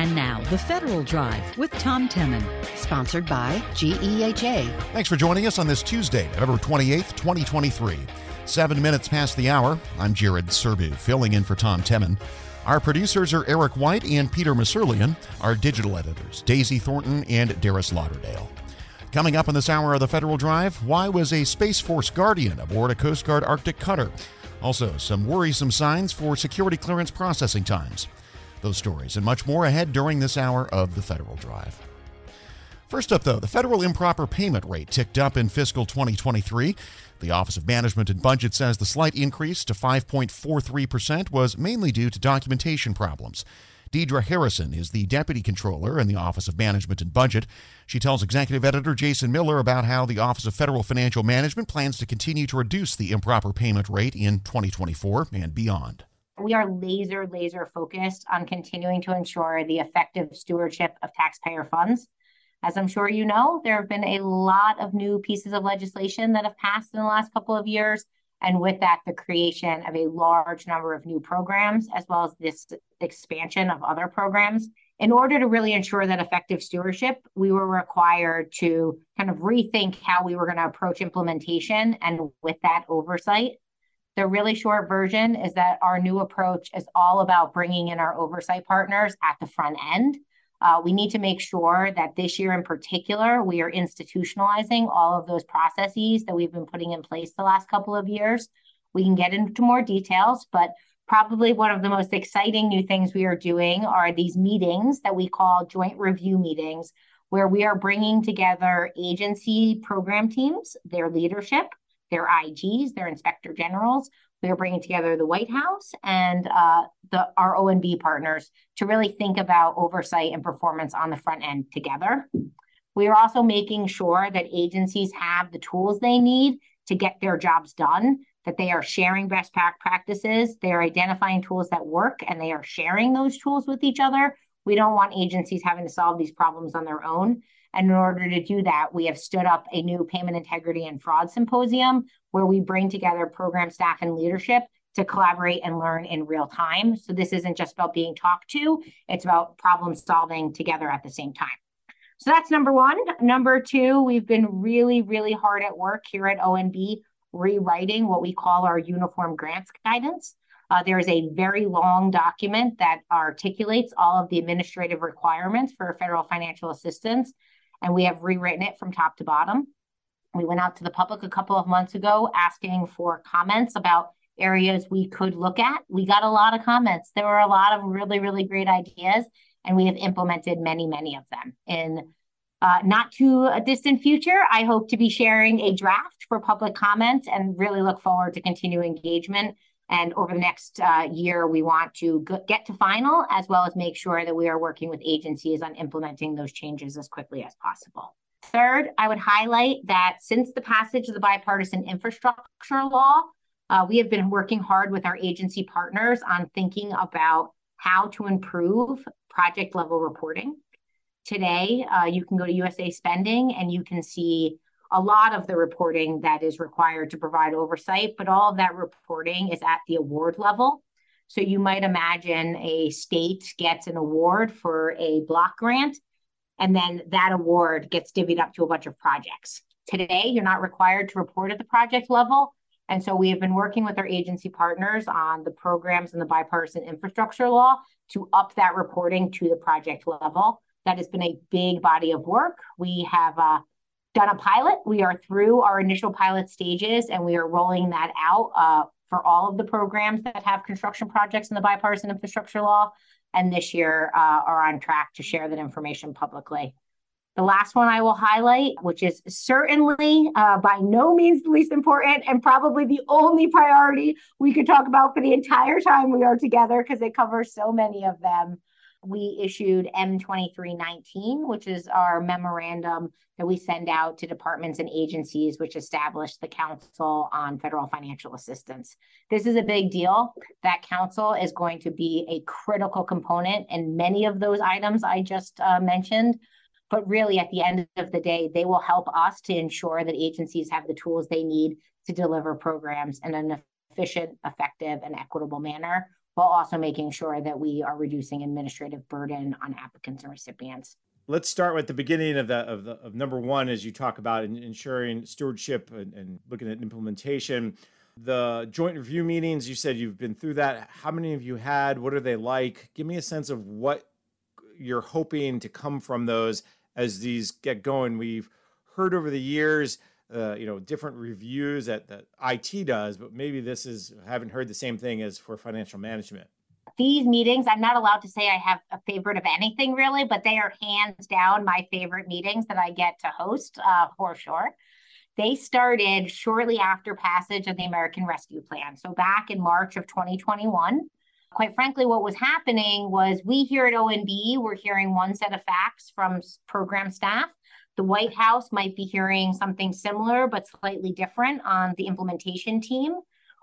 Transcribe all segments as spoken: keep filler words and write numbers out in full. And now, The Federal Drive with Tom Temin, sponsored by G E H A. Thanks for joining us on this Tuesday, November twenty-eighth, twenty twenty-three. Seven minutes past the hour, I'm Jared Serbu, filling in for Tom Temin. Our producers are Eric White and Peter Masurlian. Our digital editors, Daisy Thornton and Darius Lauderdale. Coming up in this hour of The Federal Drive, why was a Space Force guardian aboard a Coast Guard Arctic cutter? Also, some worrisome signs for security clearance processing times. Those stories and much more ahead during this hour of The Federal Drive. First up, though, the federal improper payment rate ticked up in fiscal twenty twenty-three. The Office of Management and Budget says the slight increase to five point four three percent was mainly due to documentation problems. Deirdre Harrison is the Deputy Controller in the Office of Management and Budget. She tells Executive Editor Jason Miller about how the Office of Federal Financial Management plans to continue to reduce the improper payment rate in twenty twenty-four and beyond. We are laser, laser focused on continuing to ensure the effective stewardship of taxpayer funds. As I'm sure you know, there have been a lot of new pieces of legislation that have passed in the last couple of years, and with that, the creation of a large number of new programs, as well as this expansion of other programs. In order to really ensure that effective stewardship, we were required to kind of rethink how we were going to approach implementation, and with that oversight. The really short version is that our new approach is all about bringing in our oversight partners at the front end. Uh, we need to make sure that this year in particular, we are institutionalizing all of those processes that we've been putting in place the last couple of years. We can get into more details, but probably one of the most exciting new things we are doing are these meetings that we call joint review meetings, where we are bringing together agency program teams, their leadership, their I Gs, their inspector generals. We are bringing together the White House and uh, the, our O and B partners to really think about oversight and performance on the front end together. We are also making sure that agencies have the tools they need to get their jobs done, that they are sharing best practices, they are identifying tools that work, and they are sharing those tools with each other. We don't want agencies having to solve these problems on their own. And in order to do that, we have stood up a new Payment Integrity and Fraud Symposium, where we bring together program staff and leadership to collaborate and learn in real time. So this isn't just about being talked to, it's about problem solving together at the same time. So that's number one. Number two, we've been really, really hard at work here at O and B, rewriting what we call our Uniform Grants Guidance. Uh, there is a very long document that articulates all of the administrative requirements for federal financial assistance, and we have rewritten it from top to bottom. We went out to the public a couple of months ago asking for comments about areas we could look at. We got a lot of comments. There were a lot of really, really great ideas, and we have implemented many, many of them. In uh, not too a distant future, I hope to be sharing a draft for public comment and really look forward to continued engagement. And over the next uh, year, we want to go- get to final, as well as make sure that we are working with agencies on implementing those changes as quickly as possible. Third, I would highlight that since the passage of the bipartisan infrastructure law, uh, we have been working hard with our agency partners on thinking about how to improve project level reporting. Today, uh, you can go to U S A Spending and you can see a lot of the reporting that is required to provide oversight, but all of that reporting is at the award level. So you might imagine a state gets an award for a block grant, and then that award gets divvied up to a bunch of projects. Today, you're not required to report at the project level. And so we have been working with our agency partners on the programs in the bipartisan infrastructure law to up that reporting to the project level. That has been a big body of work. We have uh, done a pilot. We are through our initial pilot stages, and we are rolling that out uh, for all of the programs that have construction projects in the bipartisan infrastructure law. And this year uh, are on track to share that information publicly. The last one I will highlight, which is certainly uh, by no means the least important and probably the only priority we could talk about for the entire time we are together, because they cover so many of them. We issued M twenty-three nineteen, which is our memorandum that we send out to departments and agencies, which established the Council on Federal Financial Assistance. This is a big deal. That council is going to be a critical component in many of those items I just uh, mentioned. But really, at the end of the day, they will help us to ensure that agencies have the tools they need to deliver programs in an efficient, effective, and equitable manner while also making sure that we are reducing administrative burden on applicants and recipients. Let's start with the beginning of the of, the, of number one, as you talk about in, ensuring stewardship and, and looking at implementation. The joint review meetings, you said you've been through that. How many of you had? What are they like? Give me a sense of what you're hoping to come from those as these get going. We've heard over the years, uh, you know, different reviews that, that I T does, but maybe this is, I haven't heard the same thing as for financial management. These meetings, I'm not allowed to say I have a favorite of anything really, but they are hands down my favorite meetings that I get to host uh, for sure. They started shortly after passage of the American Rescue Plan. So back in March of twenty twenty-one, quite frankly, what was happening was we here at O N B were hearing one set of facts from program staff. The White House might be hearing something similar, but slightly different on the implementation team.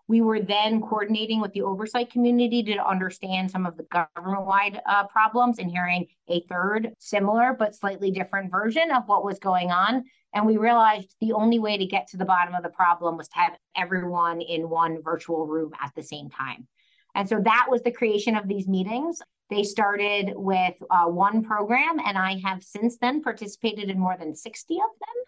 We were then coordinating with the oversight community to understand some of the government-wide uh, problems and hearing a third similar but slightly different version of what was going on. And we realized the only way to get to the bottom of the problem was to have everyone in one virtual room at the same time. And so that was the creation of these meetings. They started with uh, one program, and I have since then participated in more than sixty of them.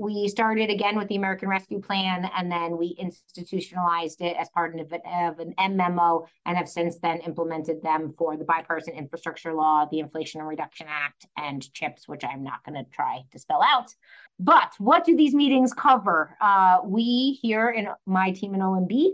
We started again with the American Rescue Plan, and then we institutionalized it as part of an M M O, and have since then implemented them for the Bipartisan Infrastructure Law, the Inflation Reduction Act, and CHIPS, which I'm not going to try to spell out. But what do these meetings cover? Uh, we here in my team in O M B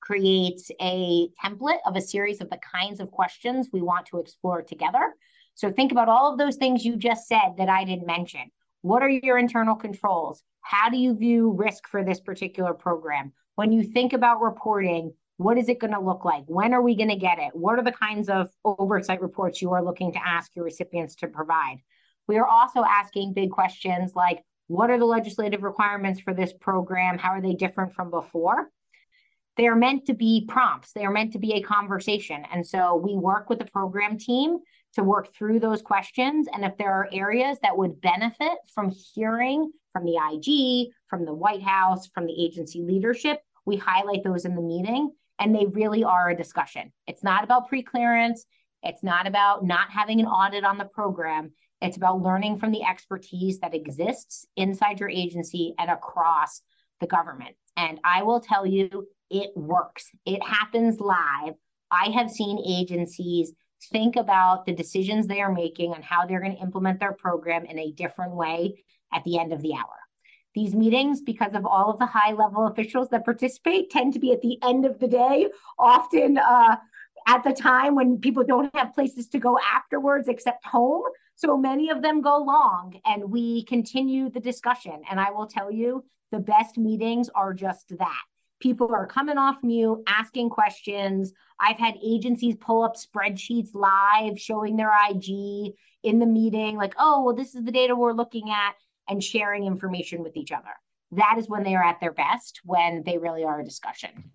creates a template of a series of the kinds of questions we want to explore together. So think about all of those things you just said that I didn't mention. What are your internal controls? How do you view risk for this particular program? When you think about reporting, what is it going to look like? When are we going to get it? What are the kinds of oversight reports you are looking to ask your recipients to provide? We are also asking big questions like, what are the legislative requirements for this program? How are they different from before? They are meant to be prompts. They are meant to be a conversation. And so we work with the program team to work through those questions. And if there are areas that would benefit from hearing from the I G, from the White House, from the agency leadership, we highlight those in the meeting. And they really are a discussion. It's not about pre-clearance. It's not about not having an audit on the program. It's about learning from the expertise that exists inside your agency and across the government. And I will tell you, it works. It happens live. I have seen agencies think about the decisions they are making and how they're going to implement their program in a different way at the end of the hour. These meetings, because of all of the high-level officials that participate, tend to be at the end of the day, often uh, at the time when people don't have places to go afterwards except home. So many of them go long, and we continue the discussion. And I will tell you, the best meetings are just that. People are coming off mute, asking questions. I've had agencies pull up spreadsheets live, showing their I G in the meeting, like, oh, well, this is the data we're looking at, and sharing information with each other. That is when they are at their best, when they really are a discussion.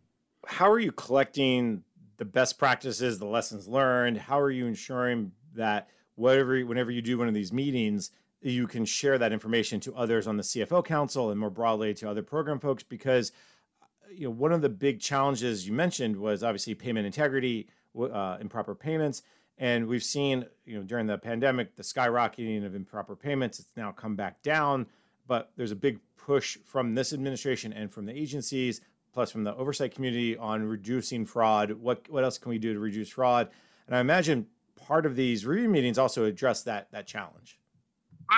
How are you collecting the best practices, the lessons learned? How are you ensuring that whatever, whenever you do one of these meetings, you can share that information to others on the C F O Council and more broadly to other program folks? Because you know, one of the big challenges you mentioned was obviously payment integrity, uh, improper payments. And we've seen, you know, during the pandemic, the skyrocketing of improper payments. It's now come back down, but there's a big push from this administration and from the agencies, plus from the oversight community on reducing fraud. What, what else can we do to reduce fraud? And I imagine part of these review meetings also address that, that challenge.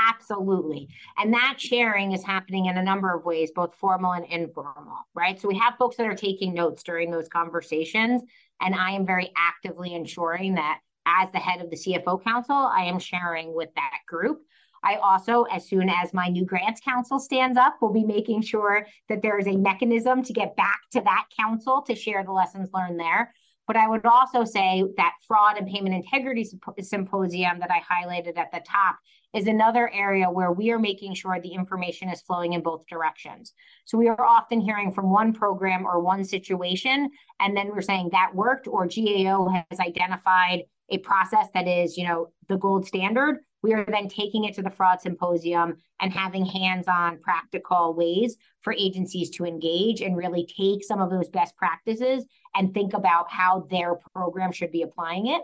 Absolutely. And that sharing is happening in a number of ways, both formal and informal, right? So we have folks that are taking notes during those conversations, and I am very actively ensuring that as the head of the C F O Council, I am sharing with that group. I also, as soon as my new grants council stands up, will be making sure that there is a mechanism to get back to that council to share the lessons learned there. But I would also say that fraud and payment integrity symposium that I highlighted at the top is another area where we are making sure the information is flowing in both directions. So we are often hearing from one program or one situation, and then we're saying that worked, or G A O has identified a process that is, you know, the gold standard. We are then taking it to the Fraud Symposium and having hands-on practical ways for agencies to engage and really take some of those best practices and think about how their program should be applying it.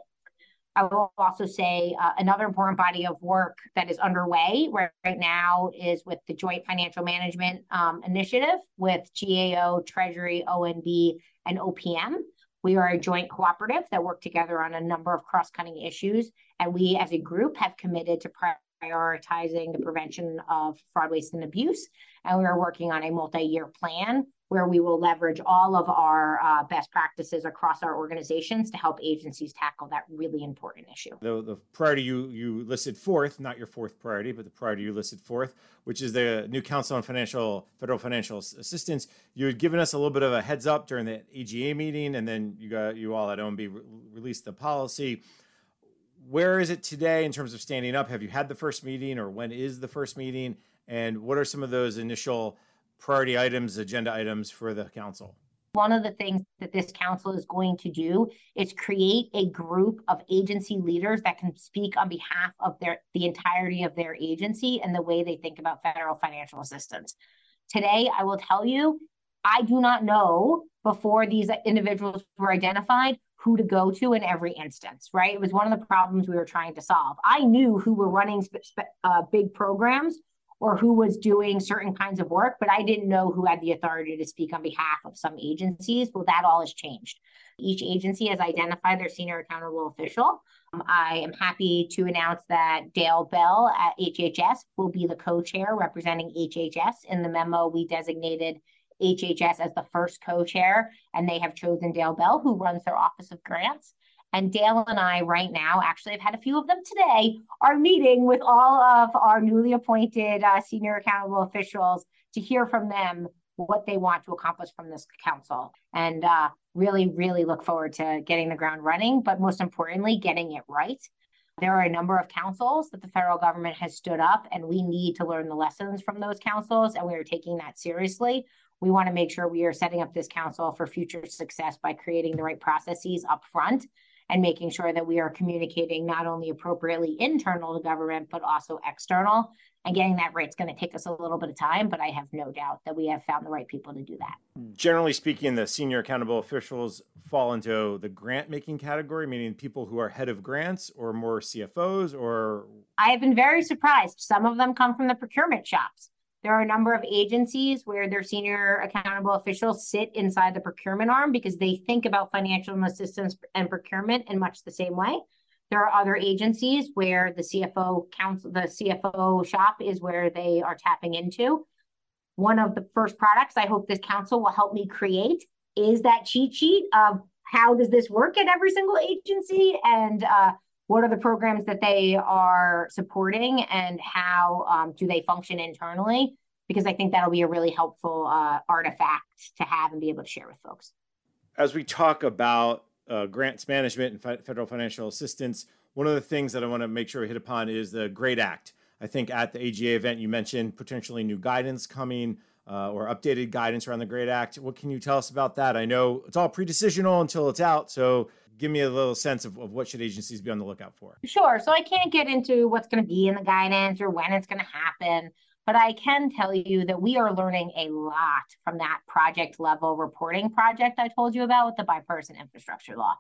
I will also say uh, another important body of work that is underway right, right now is with the Joint Financial Management um, Initiative with G A O, Treasury, O N B, and O P M. We are a joint cooperative that work together on a number of cross-cutting issues, and we as a group have committed to prioritizing the prevention of fraud, waste, and abuse. And we are working on a multi-year plan where we will leverage all of our uh, best practices across our organizations to help agencies tackle that really important issue. The, the priority you, you listed forth, not your fourth priority, but the priority you listed forth, which is the new Council on Financial Federal Financial Assistance. You had given us a little bit of a heads up during the A G A meeting, and then you got you all at O M B re released the policy. Where is it today in terms of standing up? Have you had the first meeting, or when is the first meeting? And what are some of those initial priority items, agenda items for the council? One of the things that this council is going to do is create a group of agency leaders that can speak on behalf of their the entirety of their agency and the way they think about federal financial assistance. Today, I will tell you, I do not know before these individuals were identified who to go to in every instance, right? It was one of the problems we were trying to solve. I knew who were running uh, big programs or who was doing certain kinds of work, but I didn't know who had the authority to speak on behalf of some agencies. Well, that all has changed. Each agency has identified their senior accountable official. Um, I am happy to announce that Dale Bell at H H S will be the co-chair representing H H S. In the memo, we designated H H S as the first co-chair, and they have chosen Dale Bell, who runs their Office of Grants. And Dale and I right now, actually I've had a few of them today, are meeting with all of our newly appointed uh, senior accountable officials to hear from them what they want to accomplish from this council. And uh, really, really look forward to getting the ground running, but most importantly, getting it right. There are a number of councils that the federal government has stood up, and we need to learn the lessons from those councils, and we are taking that seriously. We want to make sure we are setting up this council for future success by creating the right processes up front and making sure that we are communicating not only appropriately internal to government, but also external. And getting that right is going to take us a little bit of time, but I have no doubt that we have found the right people to do that. Generally speaking, the senior accountable officials fall into the grant-making category, meaning people who are head of grants or more C F Os or... I have been very surprised. Some of them come from the procurement shops. There are a number of agencies where their senior accountable officials sit inside the procurement arm because they think about financial assistance and procurement in much the same way. There are other agencies where the C F O council, the C F O shop is where they are tapping into. One of the first products I hope this council will help me create is that cheat sheet of how does this work at every single agency, and uh, what are the programs that they are supporting, and how um, do they function internally? Because I think that'll be a really helpful uh, artifact to have and be able to share with folks. As we talk about uh, grants management and fi federal financial assistance, one of the things that I want to make sure we hit upon is the GRADE Act. I think at the A G A event, you mentioned potentially new guidance coming uh, or updated guidance around the GRADE Act. What can you tell us about that? I know it's all pre-decisional until it's out, so give me a little sense of, of what should agencies be on the lookout for. Sure. So I can't get into what's going to be in the guidance or when it's going to happen, but I can tell you that we are learning a lot from that project level reporting project I told you about with the bipartisan infrastructure law.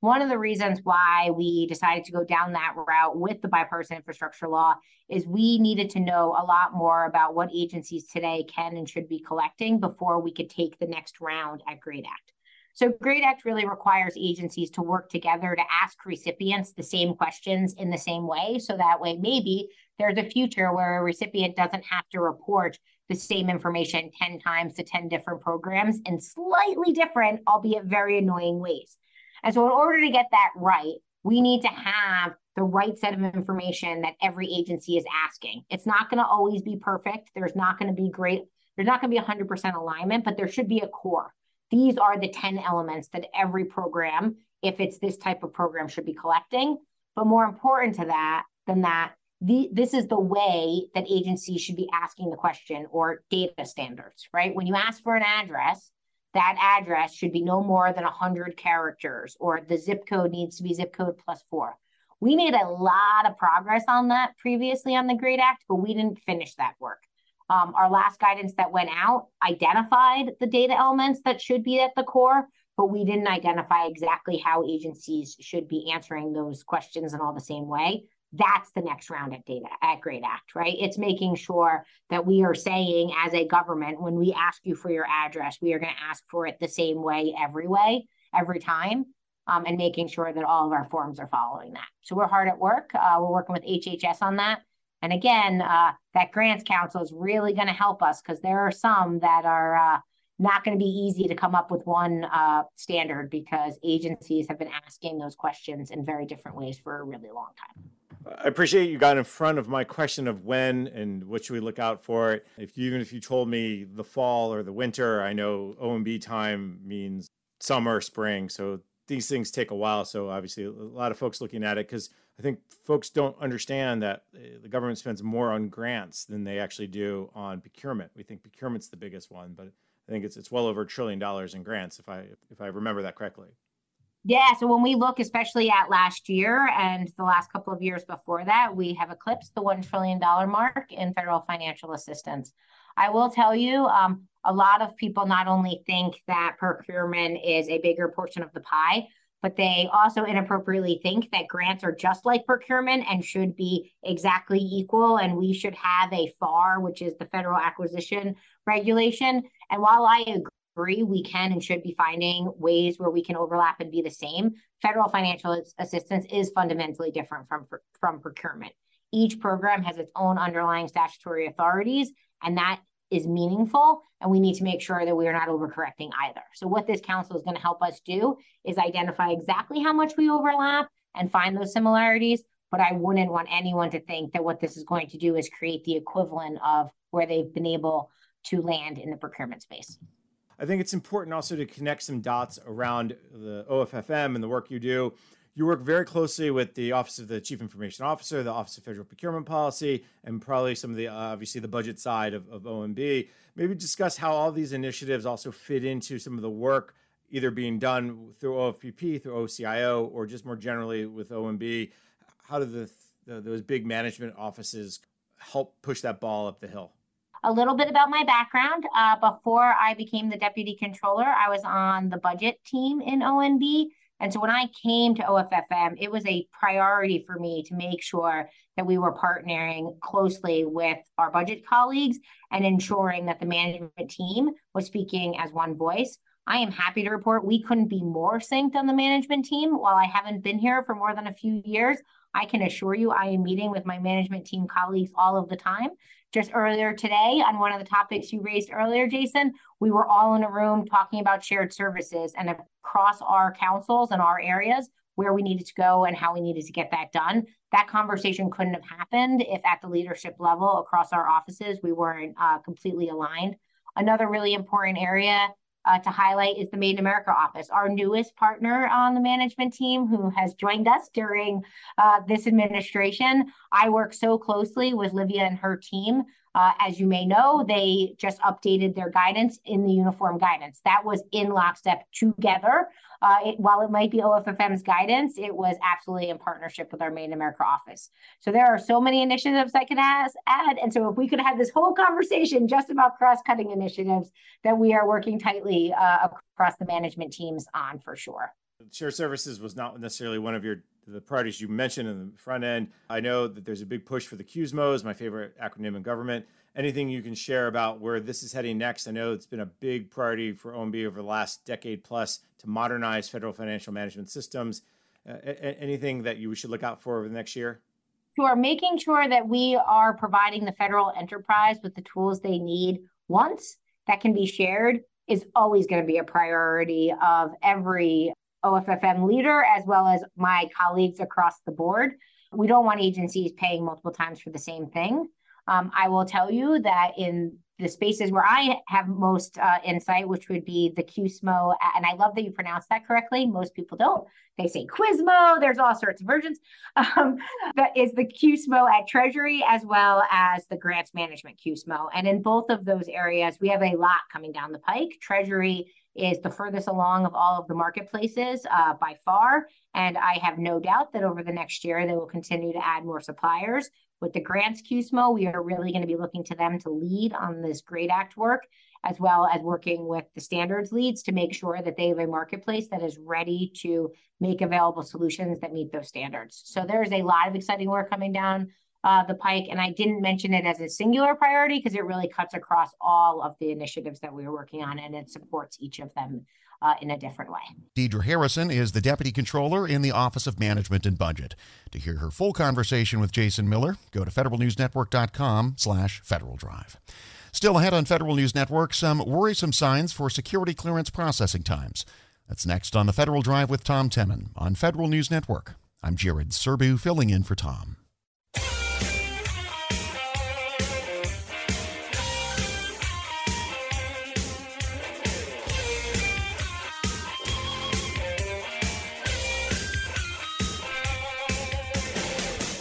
One of the reasons why we decided to go down that route with the bipartisan infrastructure law is we needed to know a lot more about what agencies today can and should be collecting before we could take the next round at GRADE Act. So GRADE Act really requires agencies to work together to ask recipients the same questions in the same way. So that way, maybe there's a future where a recipient doesn't have to report the same information ten times to ten different programs in slightly different, albeit very annoying ways. And so in order to get that right, we need to have the right set of information that every agency is asking. It's not going to always be perfect. There's not going to be great. There's not going to be one hundred percent alignment, but there should be a core. These are the ten elements that every program, if it's this type of program, should be collecting. But more important to that than that, the, this is the way that agencies should be asking the question, or data standards, right? When you ask for an address, that address should be no more than one hundred characters, or the zip code needs to be zip code plus four. We made a lot of progress on that previously on the GREAT Act, but we didn't finish that work. Um, our last guidance that went out identified the data elements that should be at the core, but we didn't identify exactly how agencies should be answering those questions in all the same way. That's the next round at data at GREAT Act, right? It's making sure that we are saying as a government, when we ask you for your address, we are going to ask for it the same way every way, every time, um, and making sure that all of our forms are following that. So we're hard at work. Uh, we're working with H H S on that. And again, uh, that Grants Council is really going to help us, because there are some that are uh, not going to be easy to come up with one uh, standard, because agencies have been asking those questions in very different ways for a really long time. I appreciate you got in front of my question of when and what should we look out for. If you, even if you told me the fall or the winter, I know O M B time means summer, spring. So these things take a while. So obviously a lot of folks looking at it, because I think folks don't understand that the government spends more on grants than they actually do on procurement. We think procurement's the biggest one, but I think it's it's well over a trillion dollars in grants, if I if I remember that correctly. Yeah, so when we look especially at last year and the last couple of years before that, we have eclipsed the one trillion dollars mark in federal financial assistance. I will tell you, um, a lot of people not only think that procurement is a bigger portion of the pie, but they also inappropriately think that grants are just like procurement and should be exactly equal, and we should have a FAR, which is the Federal Acquisition Regulation. And while I agree, we can and should be finding ways where we can overlap and be the same, federal financial assistance is fundamentally different from, from procurement. Each program has its own underlying statutory authorities, and that is meaningful, and we need to make sure that we are not overcorrecting either. So what this council is going to help us do is identify exactly how much we overlap and find those similarities, but I wouldn't want anyone to think that what this is going to do is create the equivalent of where they've been able to land in the procurement space. I think it's important also to connect some dots around the O F F M and the work you do. You work very closely with the Office of the Chief Information Officer, the Office of Federal Procurement Policy, and probably some of the, uh, obviously, the budget side of, of O M B. Maybe discuss how all these initiatives also fit into some of the work either being done through O F P P, through O C I O, or just more generally with O M B. How do the, the, those big management offices help push that ball up the hill? A little bit about my background. Uh, before I became the deputy controller, I was on the budget team in O N B. And so when I came to O F F M, it was a priority for me to make sure that we were partnering closely with our budget colleagues and ensuring that the management team was speaking as one voice. I am happy to report we couldn't be more synced on the management team. While I haven't been here for more than a few years, I can assure you I am meeting with my management team colleagues all of the time. Just earlier today, on one of the topics you raised earlier, Jason, we were all in a room talking about shared services and across our councils and our areas where we needed to go and how we needed to get that done. That conversation couldn't have happened if at the leadership level across our offices we weren't uh, completely aligned. Another really important area uh, to highlight is the Made in America office, our newest partner on the management team who has joined us during uh, this administration. I work so closely with Livia and her team. Uh, as you may know, they just updated their guidance in the uniform guidance. That was in lockstep together. Uh, it, while it might be O F F M's guidance, it was absolutely in partnership with our Made in America office. So there are so many initiatives I could ask, add. And so if we could have this whole conversation just about cross-cutting initiatives that we are working tightly uh, across the management teams on, for sure. Shared services was not necessarily one of your the priorities you mentioned in the front end. I know that there's a big push for the Q S M Os, my favorite acronym in government. Anything you can share about where this is heading next? I know it's been a big priority for O M B over the last decade plus to modernize federal financial management systems. Uh, a- anything that you should look out for over the next year? Sure. Making sure that we are providing the federal enterprise with the tools they need once that can be shared is always going to be a priority of every O F F M leader, as well as my colleagues across the board. We don't want agencies paying multiple times for the same thing. Um, I will tell you that in the spaces where I have most uh, insight, which would be the Q S M O, and I love that you pronounce that correctly. Most people don't. They say Quizmo. There's all sorts of versions. Um, that is the Q S M O at Treasury, as well as the Grants Management Q S M O. And in both of those areas, we have a lot coming down the pike. Treasury is the furthest along of all of the marketplaces uh, by far. And I have no doubt that over the next year, they will continue to add more suppliers. With the grants Q S M O, we are really going to be looking to them to lead on this GRADE Act work, as well as working with the standards leads to make sure that they have a marketplace that is ready to make available solutions that meet those standards. So there's a lot of exciting work coming down uh, the pike, and I didn't mention it as a singular priority because it really cuts across all of the initiatives that we are working on, and it supports each of them Uh, in a different way. Deirdre Harrison is the Deputy Controller in the Office of Management and Budget. To hear her full conversation with Jason Miller, go to federal news network dot com slash Federal Drive. Still ahead on Federal News Network, some worrisome signs for security clearance processing times. That's next on the Federal Drive with Tom Temin on Federal News Network. I'm Jared Serbu, filling in for Tom.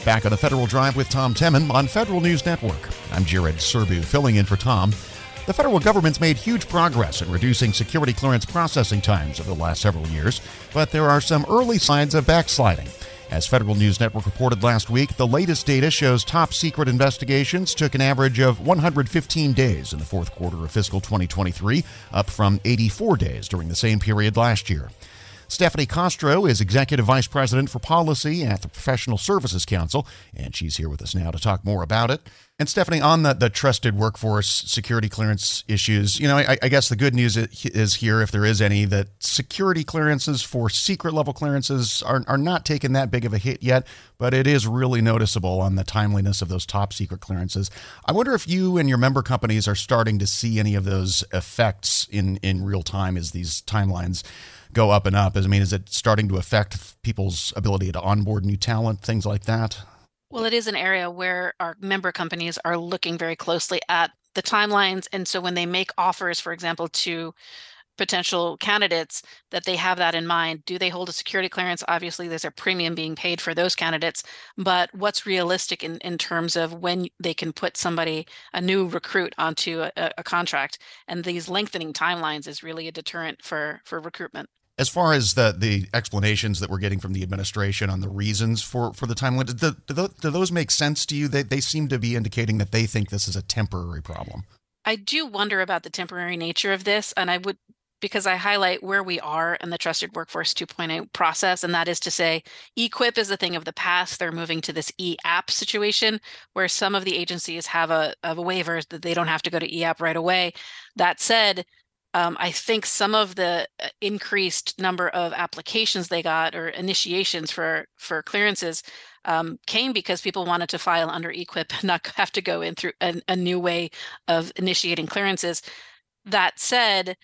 Back on the Federal Drive with Tom Temin on Federal News Network. I'm Jared Serbu, filling in for Tom. The federal government's made huge progress in reducing security clearance processing times over the last several years, but there are some early signs of backsliding. As Federal News Network reported last week, the latest data shows top secret investigations took an average of one hundred fifteen days in the fourth quarter of fiscal twenty twenty-three, up from eighty-four days during the same period last year. Stephanie Castro is Executive Vice President for Policy at the Professional Services Council, and she's here with us now to talk more about it. And Stephanie, on the, the trusted workforce security clearance issues, you know, I, I guess the good news is here, if there is any, that security clearances for secret level clearances are, are not taking that big of a hit yet, but it is really noticeable on the timeliness of those top secret clearances. I wonder if you and your member companies are starting to see any of those effects in, in real time as these timelines go up and up. I mean, is it starting to affect people's ability to onboard new talent, things like that? Well, it is an area where our member companies are looking very closely at the timelines. And so when they make offers, for example, to potential candidates, that they have that in mind. Do they hold a security clearance? Obviously, there's a premium being paid for those candidates, but what's realistic in, in terms of when they can put somebody, a new recruit, onto a, a contract? And these lengthening timelines is really a deterrent for, for recruitment. As far as the, the explanations that we're getting from the administration on the reasons for, for the timeline, do, do, do those make sense to you? They, they seem to be indicating that they think this is a temporary problem. I do wonder about the temporary nature of this, and I would, because I highlight where we are in the Trusted Workforce two point oh process, and that is to say eQuip is a thing of the past. They're moving to this e-app situation where some of the agencies have a, have a waiver that they don't have to go to e-app right away. That said, Um, I think some of the increased number of applications they got or initiations for, for clearances um, came because people wanted to file under eQuip and not have to go in through a, a new way of initiating clearances. That said,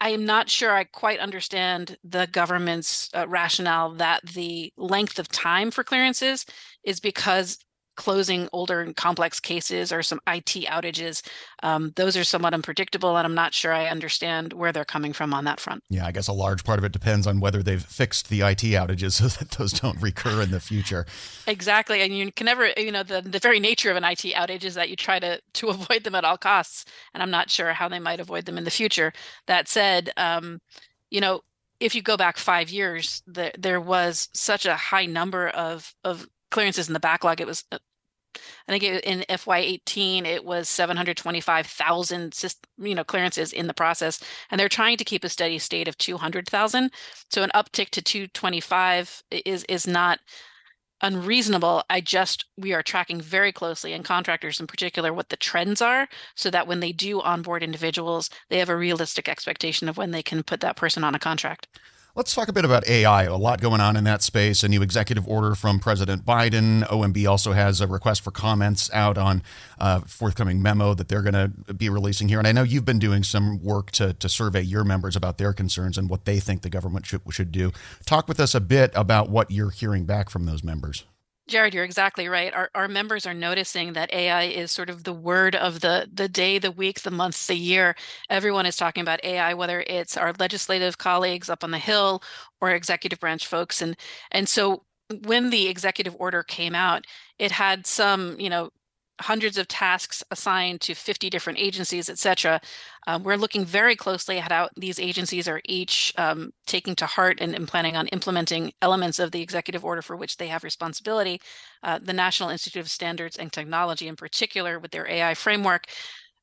I am not sure I quite understand the government's uh, rationale that the length of time for clearances is because closing older and complex cases or some I T outages. Um, those are somewhat unpredictable, and I'm not sure I understand where they're coming from on that front. Yeah, I guess a large part of it depends on whether they've fixed the I T outages so that those don't recur in the future. Exactly. And you can never, you know, the, the very nature of an I T outage is that you try to, to avoid them at all costs. And I'm not sure how they might avoid them in the future. That said, um, you know, if you go back five years, the, there was such a high number of of clearances in the backlog. It was, I think in F Y eighteen, it was seven hundred twenty-five thousand, you know, clearances in the process, and they're trying to keep a steady state of two hundred thousand. So an uptick to two twenty-five is is not unreasonable. I just, we are tracking very closely, and contractors in particular, what the trends are, so that when they do onboard individuals, they have a realistic expectation of when they can put that person on a contract. Let's talk a bit about A I. A lot going on in that space. A new executive order from President Biden. O M B also has a request for comments out on a forthcoming memo that they're going to be releasing here. And I know you've been doing some work to, to survey your members about their concerns and what they think the government should, should do. Talk with us a bit about what you're hearing back from those members. Jared, you're exactly right. Our, our members are noticing that A I is sort of the word of the, the day, the week, the month, the year. Everyone is talking about A I, whether it's our legislative colleagues up on the Hill or executive branch folks. And, and so when the executive order came out, it had some, you know, hundreds of tasks assigned to fifty different agencies, et cetera. Um, we're looking very closely at how these agencies are each um, taking to heart and, and planning on implementing elements of the executive order for which they have responsibility. Uh, the National Institute of Standards and Technology in particular with their A I framework.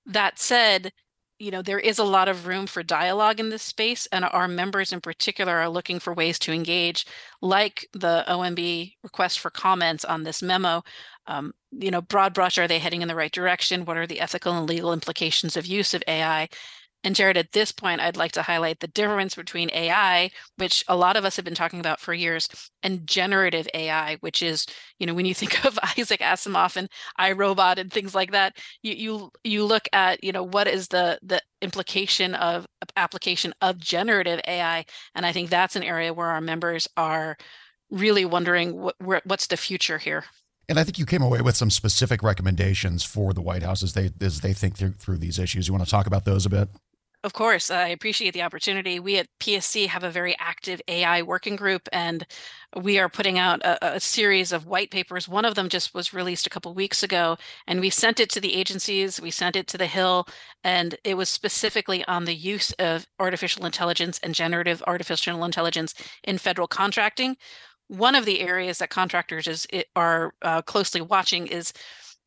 That said, you know, there is a lot of room for dialogue in this space, and our members in particular are looking for ways to engage, like the O M B request for comments on this memo. Um, you know, broad brush, are they heading in the right direction? What are the ethical and legal implications of use of A I? And Jared, at this point, I'd like to highlight the difference between A I, which a lot of us have been talking about for years, and generative A I, which is, you know, when you think of Isaac Asimov and iRobot and things like that, you you you look at, you know, what is the the implication of application of generative A I, and I think that's an area where our members are really wondering what what's the future here. And I think you came away with some specific recommendations for the White House as they as they think through, through these issues. You want to talk about those a bit? Of course, I appreciate the opportunity. We at P S C have a very active A I working group, and we are putting out a, a series of white papers. One of them just was released a couple of weeks ago, and we sent it to the agencies, we sent it to the Hill, and it was specifically on the use of artificial intelligence and generative artificial intelligence in federal contracting. One of the areas that contractors is, are uh, closely watching is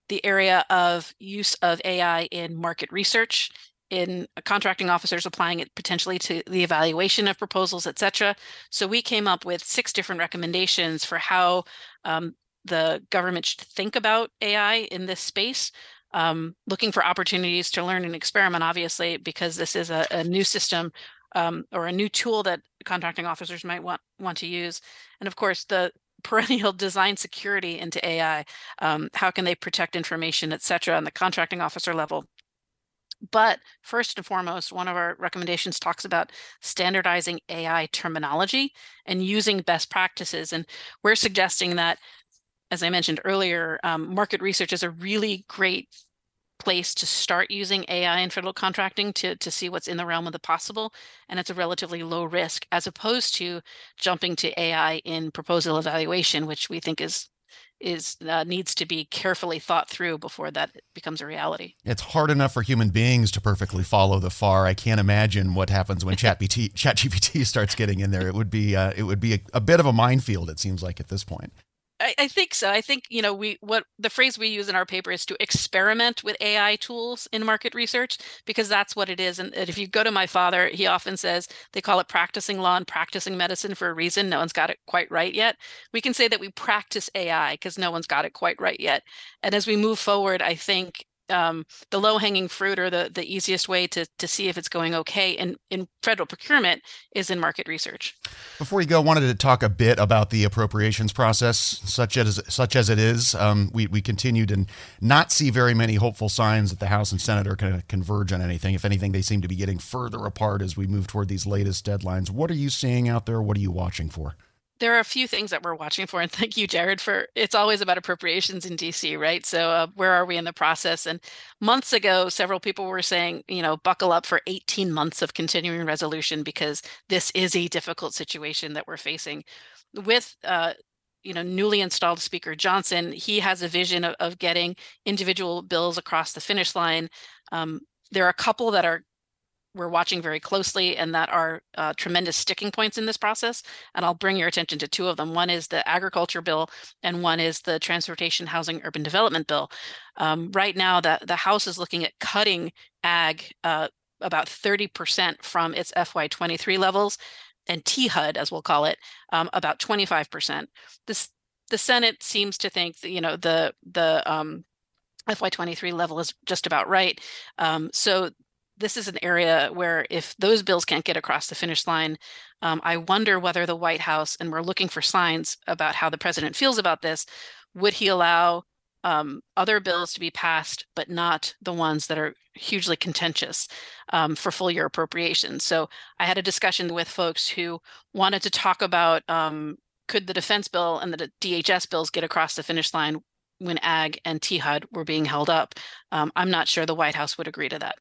the area of use of A I in market research, in contracting officers applying it potentially to the evaluation of proposals, et cetera. So we came up with six different recommendations for how um, the government should think about A I in this space, um, looking for opportunities to learn and experiment, obviously, because this is a, a new system um, or a new tool that contracting officers might want, want to use. And of course, the perennial design security into A I, um, how can they protect information, et cetera, on the contracting officer level. But first and foremost, one of our recommendations talks about standardizing A I terminology and using best practices. And we're suggesting that, as I mentioned earlier, um, market research is a really great place to start using A I in federal contracting to, to see what's in the realm of the possible. And it's a relatively low risk, as opposed to jumping to A I in proposal evaluation, which we think is is uh, needs to be carefully thought through before that becomes a reality. It's hard enough for human beings to perfectly follow the F A R. I can't imagine what happens when ChatGPT ChatGPT starts getting in there. It would be uh, it would be a, a bit of a minefield, it seems like, at this point. I, I think so. I think, you know, we what the phrase we use in our paper is to experiment with A I tools in market research, because that's what it is. And if you go to my father, he often says they call it practicing law and practicing medicine for a reason. No one's got it quite right yet. We can say that we practice A I because no one's got it quite right yet. And as we move forward, I think um, the low-hanging fruit, or the, the easiest way to, to see if it's going okay in, in federal procurement, is in market research. Before you go, I wanted to talk a bit about the appropriations process, such as such as it is. Um, we, we continued and not see very many hopeful signs that the House and Senate are going to converge on anything. If anything, they seem to be getting further apart as we move toward these latest deadlines. What are you seeing out there? What are you watching for? There are a few things that we're watching for, and thank you, Jared, for it's always about appropriations in D C, right? So uh, where are we in the process? And months ago, several people were saying, you know, buckle up for eighteen months of continuing resolution, because this is a difficult situation that we're facing. With, uh, you know, newly installed Speaker Johnson, he has a vision of, of getting individual bills across the finish line. Um, there are a couple that are we're watching very closely and that are uh, tremendous sticking points in this process. And I'll bring your attention to two of them. One is the agriculture bill, and one is the transportation, housing, urban development bill. Um, right now, the, the House is looking at cutting ag uh, about thirty percent from its F Y twenty-three levels, and T HUD, as we'll call it, um, about twenty-five percent. This, the Senate seems to think that, you know, the, the um, F Y twenty-three level is just about right. Um, so this is an area where if those bills can't get across the finish line, um, I wonder whether the White House, and we're looking for signs about how the president feels about this, would he allow um, other bills to be passed, but not the ones that are hugely contentious um, for full year appropriations? So I had a discussion with folks who wanted to talk about um, could the defense bill and the D H S bills get across the finish line when ag and T HUD were being held up. Um, I'm not sure the White House would agree to that.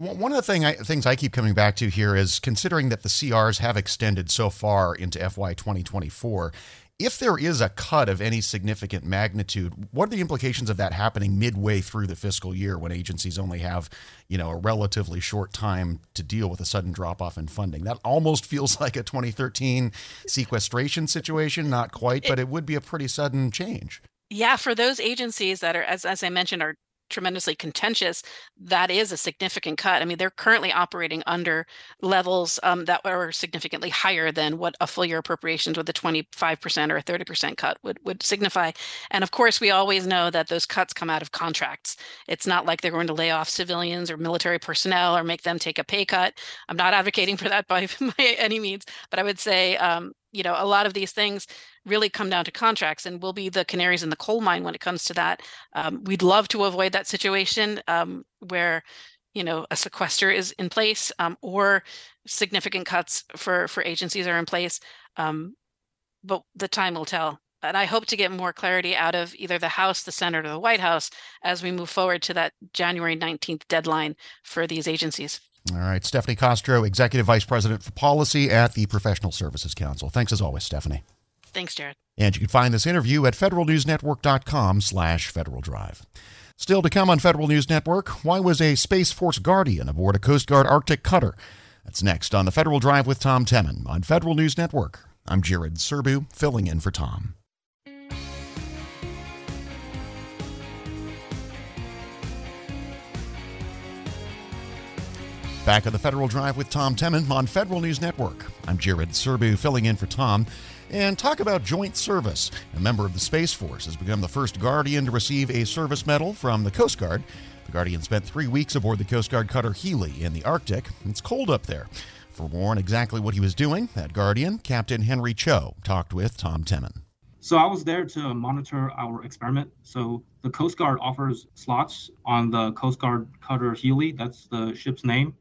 One of the thing I, things I keep coming back to here is considering that the C Rs have extended so far into F Y twenty twenty-four, if there is a cut of any significant magnitude, what are the implications of that happening midway through the fiscal year when agencies only have, you know, a relatively short time to deal with a sudden drop-off in funding? That almost feels like a twenty thirteen sequestration situation, not quite, but it would be a pretty sudden change. Yeah, for those agencies that are, as, as I mentioned, are tremendously contentious, that is a significant cut. I mean, they're currently operating under levels um, that were significantly higher than what a full year appropriations with a twenty-five percent or a thirty percent cut would, would signify. And of course, we always know that those cuts come out of contracts. It's not like they're going to lay off civilians or military personnel or make them take a pay cut. I'm not advocating for that by, by any means, but I would say, um, you know, a lot of these things really come down to contracts, and we'll be the canaries in the coal mine when it comes to that. Um, we'd love to avoid that situation um, where, you know, a sequester is in place um, or significant cuts for, for agencies are in place, um, but the time will tell. And I hope to get more clarity out of either the House, the Senate, or the White House as we move forward to that January nineteenth deadline for these agencies. All right. Stephanie Castro, Executive Vice President for Policy at the Professional Services Council. Thanks as always, Stephanie. Thanks, Jared. And you can find this interview at federalnewsnetwork.com slash Federal Drive. Still to come on Federal News Network, why was a Space Force Guardian aboard a Coast Guard Arctic cutter? That's next on the Federal Drive with Tom Temin on Federal News Network. I'm Jared Serbu, filling in for Tom. Back on the Federal Drive with Tom Temin on Federal News Network. I'm Jared Serbu, filling in for Tom. And talk about joint service. A member of the Space Force has become the first Guardian to receive a service medal from the Coast Guard. The Guardian spent three weeks aboard the Coast Guard Cutter Healy in the Arctic. It's cold up there. For more on exactly what he was doing, that Guardian, Captain Henry Cho, talked with Tom Temin. So I was there to monitor our experiment. So the Coast Guard offers slots on the Coast Guard Cutter Healy, that's the ship's name,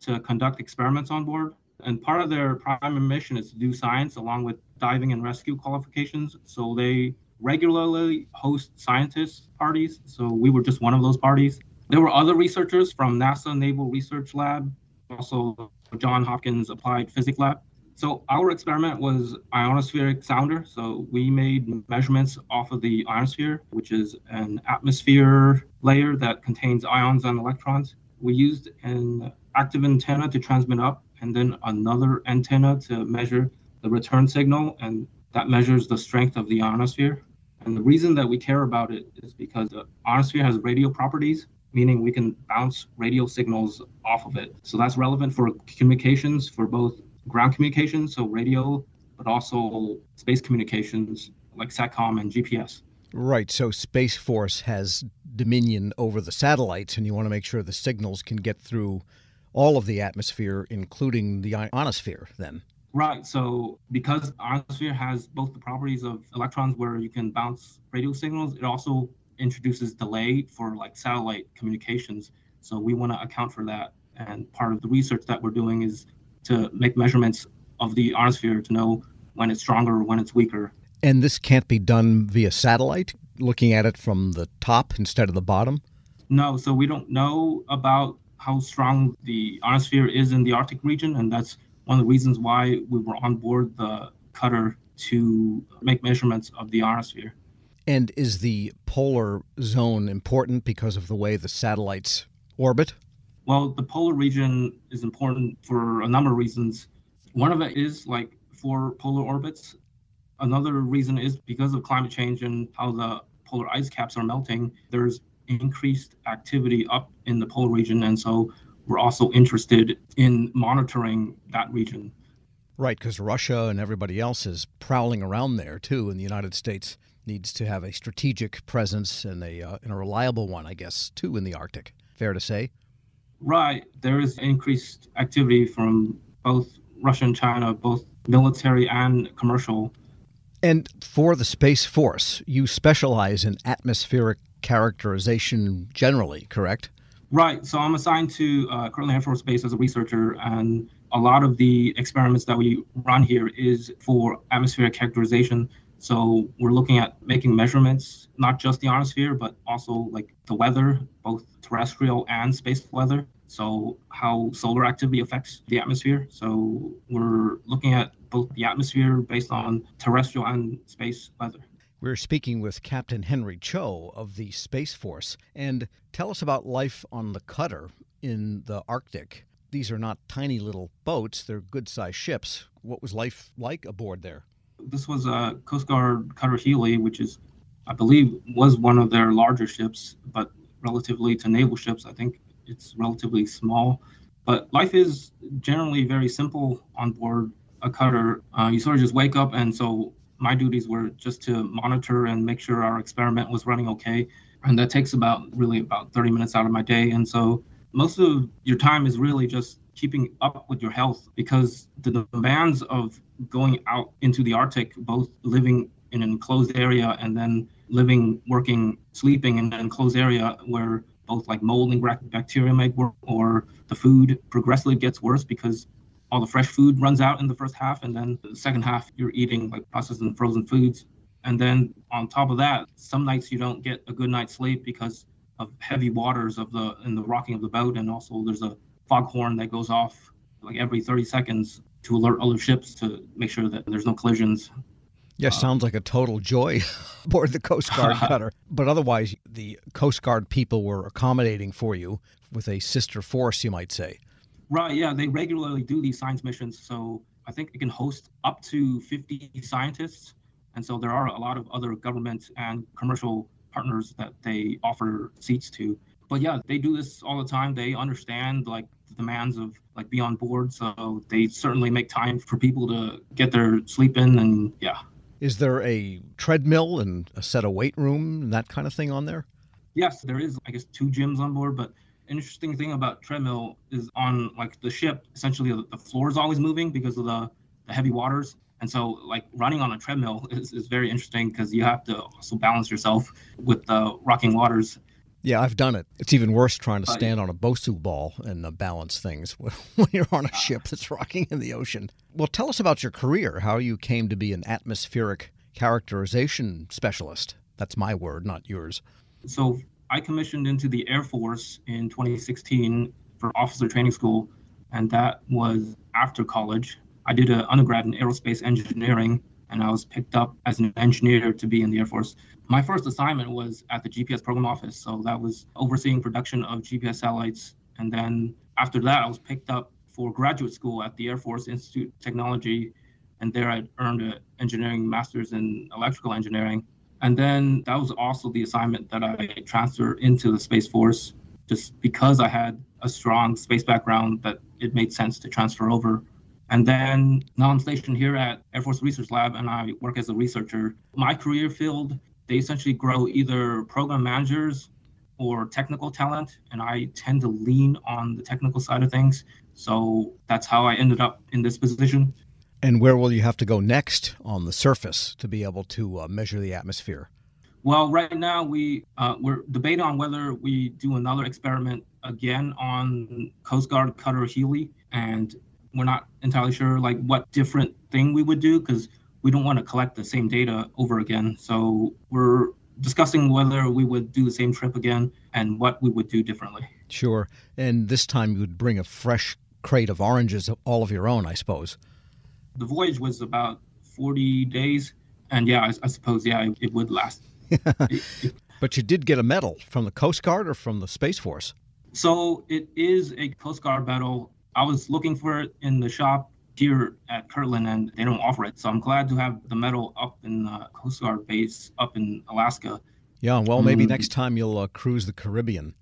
to conduct experiments on board. And part of their primary mission is to do science along with diving and rescue qualifications. So they regularly host scientists parties. So we were just one of those parties. There were other researchers from NASA Naval Research Lab, also Johns Hopkins Applied Physics Lab. So our experiment was ionospheric sounder. So we made measurements off of the ionosphere, which is an atmosphere layer that contains ions and electrons. We used an active antenna to transmit up and then another antenna to measure the return signal, and that measures the strength of the ionosphere. And the reason that we care about it is because the ionosphere has radio properties, meaning we can bounce radio signals off of it. So that's relevant for communications, for both ground communications, so radio, but also space communications like SATCOM and G P S. Right, so Space Force has dominion over the satellites, and you want to make sure the signals can get through all of the atmosphere, including the ionosphere then. Right, so because the ionosphere has both the properties of electrons where you can bounce radio signals, it also introduces delay for like satellite communications. So we want to account for that. And part of the research that we're doing is to make measurements of the ionosphere to know when it's stronger or when it's weaker. And this can't be done via satellite, looking at it from the top instead of the bottom? No, so we don't know about how strong the ionosphere is in the Arctic region, and that's one of the reasons why we were on board the cutter to make measurements of the ionosphere. And is the polar zone important because of the way the satellites orbit? Well, the polar region is important for a number of reasons. One of it is like for polar orbits. Another reason is because of climate change and how the polar ice caps are melting, there's increased activity up in the polar region, and so we're also interested in monitoring that region. Right, because Russia and everybody else is prowling around there too, and the United States needs to have a strategic presence and a, uh, and a reliable one, I guess, too, in the Arctic. Fair to say? Right. There is increased activity from both Russia and China, both military and commercial. And for the Space Force, you specialize in atmospheric characterization generally, correct? Right. So I'm assigned to uh, Kirtland Air Force Base as a researcher, and a lot of the experiments that we run here is for atmospheric characterization. So we're looking at making measurements, not just the ionosphere, but also like the weather, both terrestrial and space weather. So how solar activity affects the atmosphere. So we're looking at both the atmosphere based on terrestrial and space weather. We're speaking with Captain Henry Cho of the Space Force. And tell us about life on the cutter in the Arctic. These are not tiny little boats, they're good-sized ships. What was life like aboard there? This was a Coast Guard Cutter Healy, which is, I believe, was one of their larger ships, but relatively to naval ships, I think it's relatively small. But life is generally very simple on board a cutter. Uh, you sort of just wake up, and so my duties were just to monitor and make sure our experiment was running okay. And that takes about, really about thirty minutes out of my day. And so most of your time is really just keeping up with your health, because the demands of going out into the Arctic, both living in an enclosed area and then living, working, sleeping in an enclosed area where both like mold and bacteria make work, or the food progressively gets worse because all the fresh food runs out in the first half, and then the second half you're eating like processed and frozen foods. And then on top of that, some nights you don't get a good night's sleep because of heavy waters of the in the rocking of the boat, and also there's a foghorn that goes off like every thirty seconds to alert other ships to make sure that there's no collisions. Yeah, uh, sounds like a total joy aboard the Coast Guard cutter. But otherwise, the Coast Guard people were accommodating for you with a sister force, you might say. Right, yeah, they regularly do these science missions. So I think it can host up to fifty scientists. And so there are a lot of other government and commercial partners that they offer seats to. But yeah, they do this all the time. They understand like the demands of like being on board. So they certainly make time for people to get their sleep in, and yeah. Is there a treadmill and a set of weight room and that kind of thing on there? Yes, there is, I guess, two gyms on board. But an interesting thing about treadmill is on like the ship, essentially the floor is always moving because of the, the heavy waters. And so like running on a treadmill is, is very interesting because you have to also balance yourself with the rocking waters. Yeah, I've done it. It's even worse trying to stand on a Bosu ball and uh, balance things when you're on a ship that's rocking in the ocean. Well, tell us about your career, how you came to be an atmospheric characterization specialist. That's my word, not yours. So I commissioned into the Air Force in twenty sixteen for officer training school, and that was after college. I did an undergrad in aerospace engineering, and I was picked up as an engineer to be in the Air Force. My first assignment was at the G P S program office, so that was overseeing production of G P S satellites. And then after that, I was picked up for graduate school at the Air Force Institute of Technology, and there I earned an engineering master's in electrical engineering. And then that was also the assignment that I transferred into the Space Force, just because I had a strong space background that it made sense to transfer over. And then now I'm stationed here at Air Force Research Lab, and I work as a researcher. My career field, they essentially grow either program managers or technical talent, and I tend to lean on the technical side of things. So that's how I ended up in this position. And where will you have to go next on the surface to be able to uh, measure the atmosphere? Well, right now we, uh, we're debating on whether we do another experiment again on Coast Guard Cutter Healy, and we're not entirely sure like what different thing we would do because we don't want to collect the same data over again. So we're discussing whether we would do the same trip again and what we would do differently. Sure. And this time you would bring a fresh crate of oranges, all of your own, I suppose. The voyage was about forty days. And yeah, I, I suppose, yeah, it, it would last. it, it, but you did get a medal from the Coast Guard or from the Space Force? So it is a Coast Guard medal. I was looking for it in the shop here at Kirtland, and they don't offer it. So I'm glad to have the medal up in the Coast Guard base up in Alaska. Yeah, well, maybe um, next time you'll uh, cruise the Caribbean.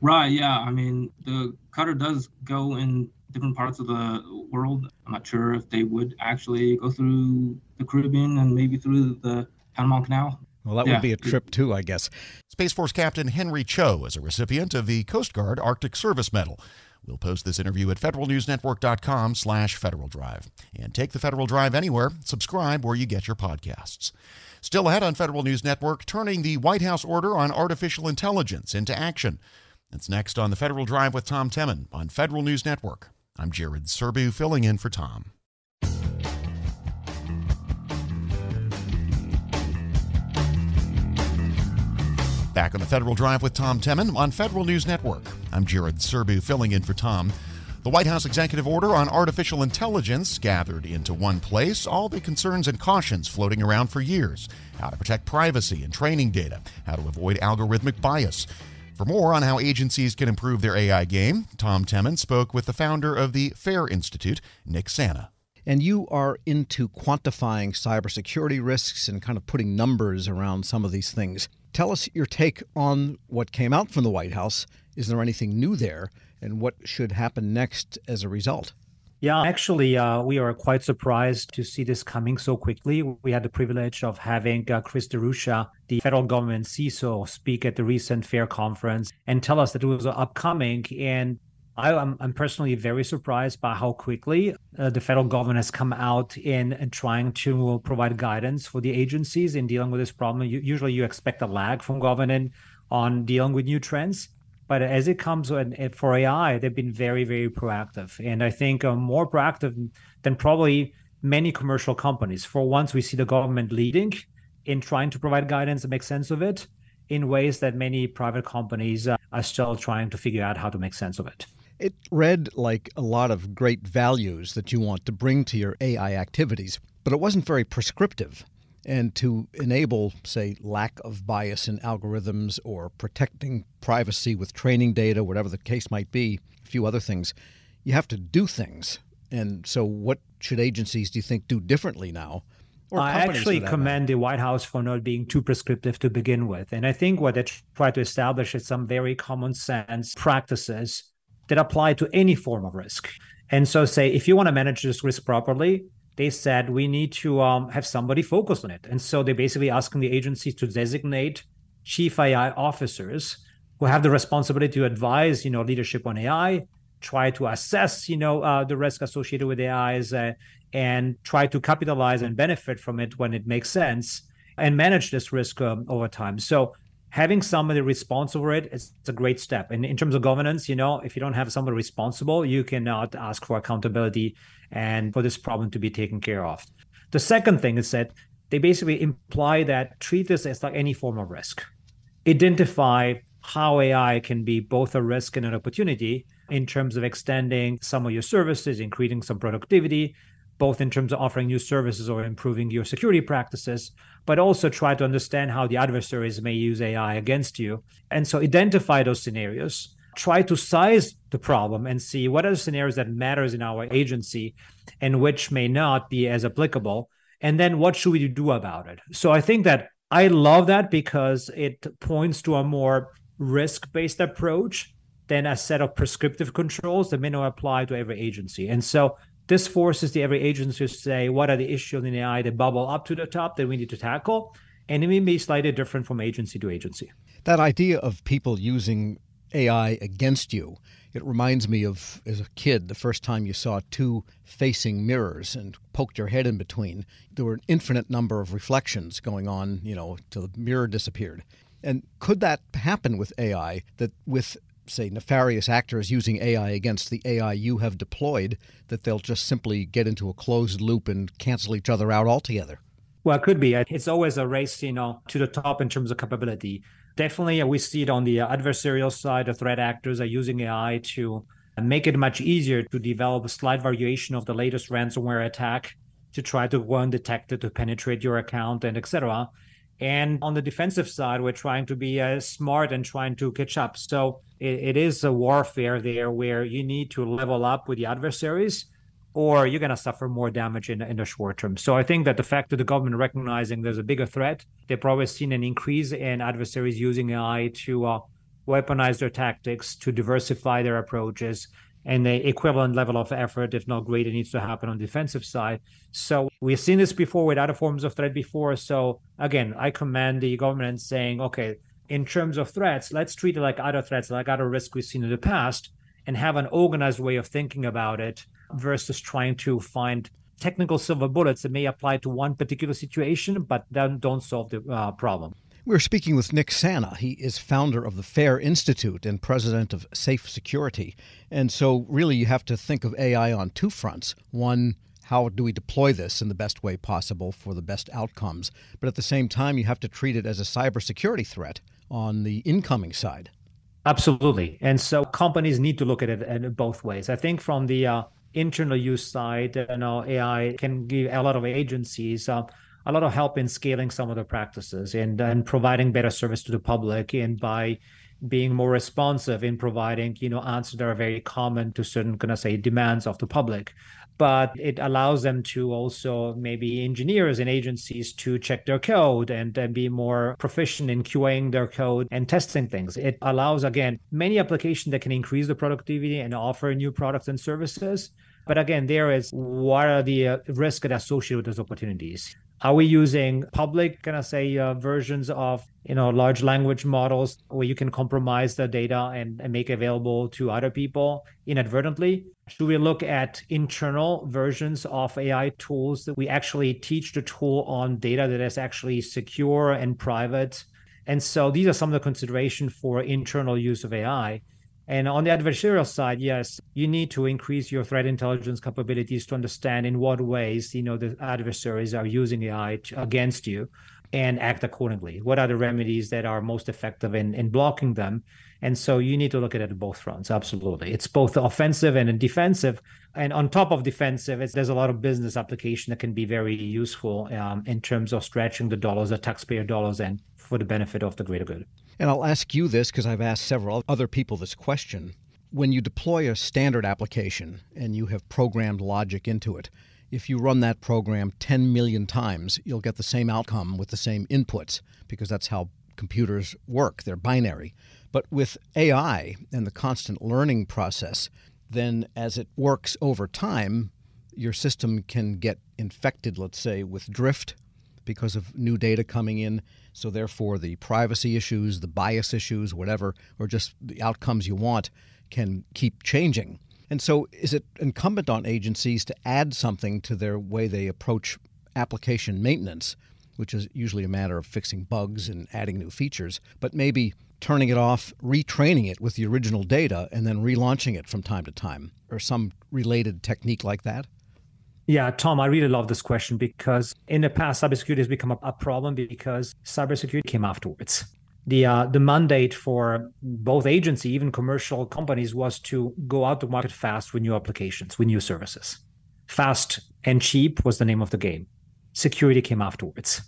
Right, yeah. I mean, the cutter does go in different parts of the world. I'm not sure if they would actually go through the Caribbean and maybe through the Panama Canal. Well, that yeah. would be a trip, too, I guess. Space Force Captain Henry Cho is a recipient of the Coast Guard Arctic Service Medal. We'll post this interview at federalnewsnetwork.com slash Federal Drive. And take the Federal Drive anywhere. Subscribe where you get your podcasts. Still ahead on Federal News Network, turning the White House order on artificial intelligence into action. That's next on the Federal Drive with Tom Temin on Federal News Network. I'm Jared Serbu, filling in for Tom. Back on the Federal Drive with Tom Temin on Federal News Network. I'm Jared Serbu, filling in for Tom. The White House executive order on artificial intelligence gathered into one place all the concerns and cautions floating around for years. How to protect privacy and training data. How to avoid algorithmic bias. For more on how agencies can improve their A I game, Tom Temin spoke with the founder of the FAIR Institute, Nick Sanna. And you are into quantifying cybersecurity risks and kind of putting numbers around some of these things. Tell us your take on what came out from the White House. Is there anything new there? And what should happen next as a result? Yeah, actually, uh, we are quite surprised to see this coming so quickly. We had the privilege of having uh, Chris DeRusha, the federal government C I S O, speak at the recent FAIR conference and tell us that it was upcoming. And I, I'm, I'm personally very surprised by how quickly uh, the federal government has come out in, in trying to provide guidance for the agencies in dealing with this problem. You, usually you expect a lag from government on dealing with new trends. But as it comes for A I, they've been very, very proactive. And I think uh, more proactive than probably many commercial companies. For once, we see the government leading in trying to provide guidance and make sense of it in ways that many private companies uh, are still trying to figure out how to make sense of it. It read like a lot of great values that you want to bring to your A I activities, but it wasn't very prescriptive. And to enable, say, lack of bias in algorithms or protecting privacy with training data, whatever the case might be, a few other things, you have to do things. And so what should agencies, do you think, do differently now? Or I actually commend the White House for not being too prescriptive to begin with. And I think what they try to establish is some very common sense practices that apply to any form of risk. And so say, if you want to manage this risk properly, they said we need to um, have somebody focus on it. And so they're basically asking the agencies to designate chief A I officers who have the responsibility to advise, you know, leadership on A I, try to assess, you know, uh, the risk associated with A Is uh, and try to capitalize and benefit from it when it makes sense and manage this risk um, over time. So having somebody responsible for it is a great step. And in terms of governance, you know, if you don't have somebody responsible, you cannot ask for accountability and for this problem to be taken care of. The second thing is that they basically imply that treat this as like any form of risk. Identify how A I can be both a risk and an opportunity in terms of extending some of your services, increasing some productivity, both in terms of offering new services or improving your security practices, but also try to understand how the adversaries may use A I against you. And so identify those scenarios, try to size the problem and see what are the scenarios that matters in our agency and which may not be as applicable. And then what should we do about it? So I think that I love that because it points to a more risk-based approach than a set of prescriptive controls that may not apply to every agency. And so this forces the every agency to say, what are the issues in A I that bubble up to the top that we need to tackle? And it may be slightly different from agency to agency. That idea of people using A I against you, it reminds me of, as a kid, the first time you saw two facing mirrors and poked your head in between. There were an infinite number of reflections going on, you know, till the mirror disappeared. And could that happen with A I, that with say, nefarious actors using A I against the A I you have deployed, that they'll just simply get into a closed loop and cancel each other out altogether? Well, it could be. It's always a race, you know, to the top in terms of capability. Definitely, we see it on the adversarial side. The threat actors are using A I to make it much easier to develop a slight variation of the latest ransomware attack to try to go undetected, to penetrate your account, and et cetera. And on the defensive side, we're trying to be uh, smart and trying to catch up. So it, it is a warfare there where you need to level up with the adversaries or you're going to suffer more damage in, in the short term. So I think that the fact that the government recognizing there's a bigger threat, they've probably seen an increase in adversaries using A I to uh, weaponize their tactics, to diversify their approaches, and the equivalent level of effort, if not greater, needs to happen on the defensive side. So we've seen this before with other forms of threat before. So again, I commend the government saying, okay, in terms of threats, let's treat it like other threats, like other risks we've seen in the past, and have an organized way of thinking about it versus trying to find technical silver bullets that may apply to one particular situation, but then don't solve the uh, problem. We're speaking with Nick Sanna. He is founder of the FAIR Institute and president of Safe Security. And so really you have to think of A I on two fronts. One, how do we deploy this in the best way possible for the best outcomes? But at the same time, you have to treat it as a cybersecurity threat on the incoming side. Absolutely. And so companies need to look at it in both ways. I think from the uh, internal use side, you know, A I can give a lot of agencies uh, a lot of help in scaling some of the practices and, and providing better service to the public, and by being more responsive in providing, you know, answers that are very common to certain, gonna say, demands of the public. But it allows them to also, maybe engineers and agencies, to check their code and, and be more proficient in QAing their code and testing things. It allows, again, many applications that can increase the productivity and offer new products and services. But again, there is, what are the risks associated with those opportunities? Are we using public, can I say, uh, versions of, you know, large language models where you can compromise the data and, and make available to other people inadvertently? Should we look at internal versions of A I tools that we actually teach the tool on data that is actually secure and private? And so these are some of the considerations for internal use of A I. And on the adversarial side, yes, you need to increase your threat intelligence capabilities to understand in what ways, you know, the adversaries are using A I to, against you, and act accordingly. What are the remedies that are most effective in, in blocking them? And so you need to look at it at both fronts. Absolutely. It's both offensive and defensive. And on top of defensive, it's, there's a lot of business application that can be very useful um, in terms of stretching the dollars, the taxpayer dollars, and for the benefit of the greater good. And I'll ask you this, because I've asked several other people this question. When you deploy a standard application and you have programmed logic into it, if you run that program ten million times, you'll get the same outcome with the same inputs, because that's how computers work. They're binary. But with A I and the constant learning process, then as it works over time, your system can get infected, let's say, with drift because of new data coming in. So therefore, the privacy issues, the bias issues, whatever, or just the outcomes you want can keep changing. And so is it incumbent on agencies to add something to their way they approach application maintenance, which is usually a matter of fixing bugs and adding new features, but maybe turning it off, retraining it with the original data, and then relaunching it from time to time, or some related technique like that? Yeah, Tom, I really love this question, because in the past, cybersecurity has become a, a problem because cybersecurity came afterwards. The uh, the mandate for both agency, even commercial companies, was to go out to market fast with new applications, with new services. Fast and cheap was the name of the game. Security came afterwards.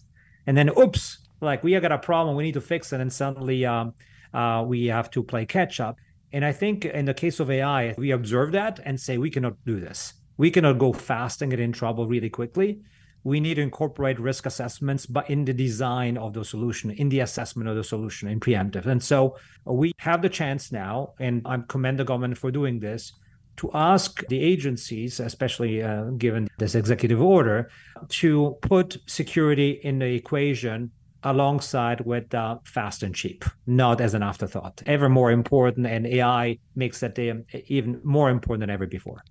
And then, oops, like, we got a problem, we need to fix it. And suddenly um, uh, we have to play catch up. And I think in the case of A I, we observe that and say, we cannot do this. We cannot go fast and get in trouble really quickly. We need to incorporate risk assessments, but in the design of the solution, in the assessment of the solution, in preemptive. And so we have the chance now, and I commend the government for doing this, to ask the agencies, especially uh, given this executive order, to put security in the equation alongside with uh, fast and cheap, not as an afterthought. Ever more important, and A I makes that even more important than ever before.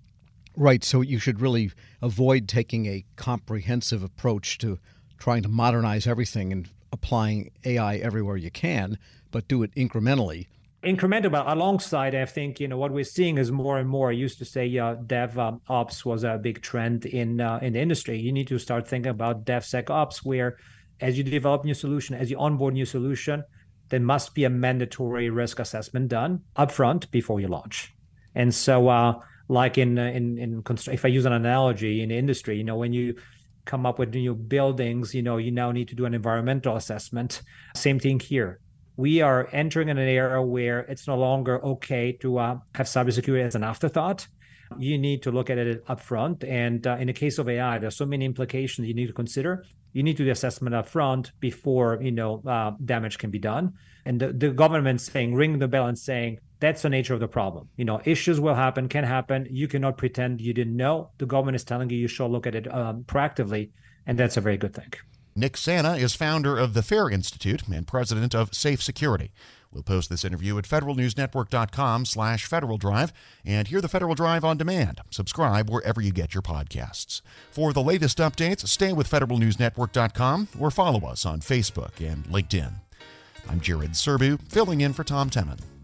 Right. So you should really avoid taking a comprehensive approach to trying to modernize everything and applying A I everywhere you can, but do it incrementally. Incremental, but alongside, I think, you know, what we're seeing is more and more. I used to say uh, dev um, ops was a big trend in uh, in the industry. You need to start thinking about DevSecOps, where as you develop new solution, as you onboard new solution, there must be a mandatory risk assessment done upfront before you launch. And so, uh, Like in, in, in if I use an analogy in industry, you know, when you come up with new buildings, you know, you now need to do an environmental assessment. Same thing here. We are entering an era where it's no longer okay to uh, have cybersecurity as an afterthought. You need to look at it upfront. And uh, in the case of A I, there's so many implications you need to consider. You need to do the assessment upfront before, you know, uh, damage can be done. And the, the government saying, ring the bell and saying, that's the nature of the problem. You know, issues will happen, can happen. You cannot pretend you didn't know. The government is telling you you should look at it um, proactively, and that's a very good thing. Nick Sanna is founder of the FAIR Institute and president of Safe Security. We'll post this interview at federalnewsnetwork.com slash Federal Drive and hear the Federal Drive on demand. Subscribe wherever you get your podcasts. For the latest updates, stay with federal news network dot com or follow us on Facebook and LinkedIn. I'm Jared Serbu, filling in for Tom Temin.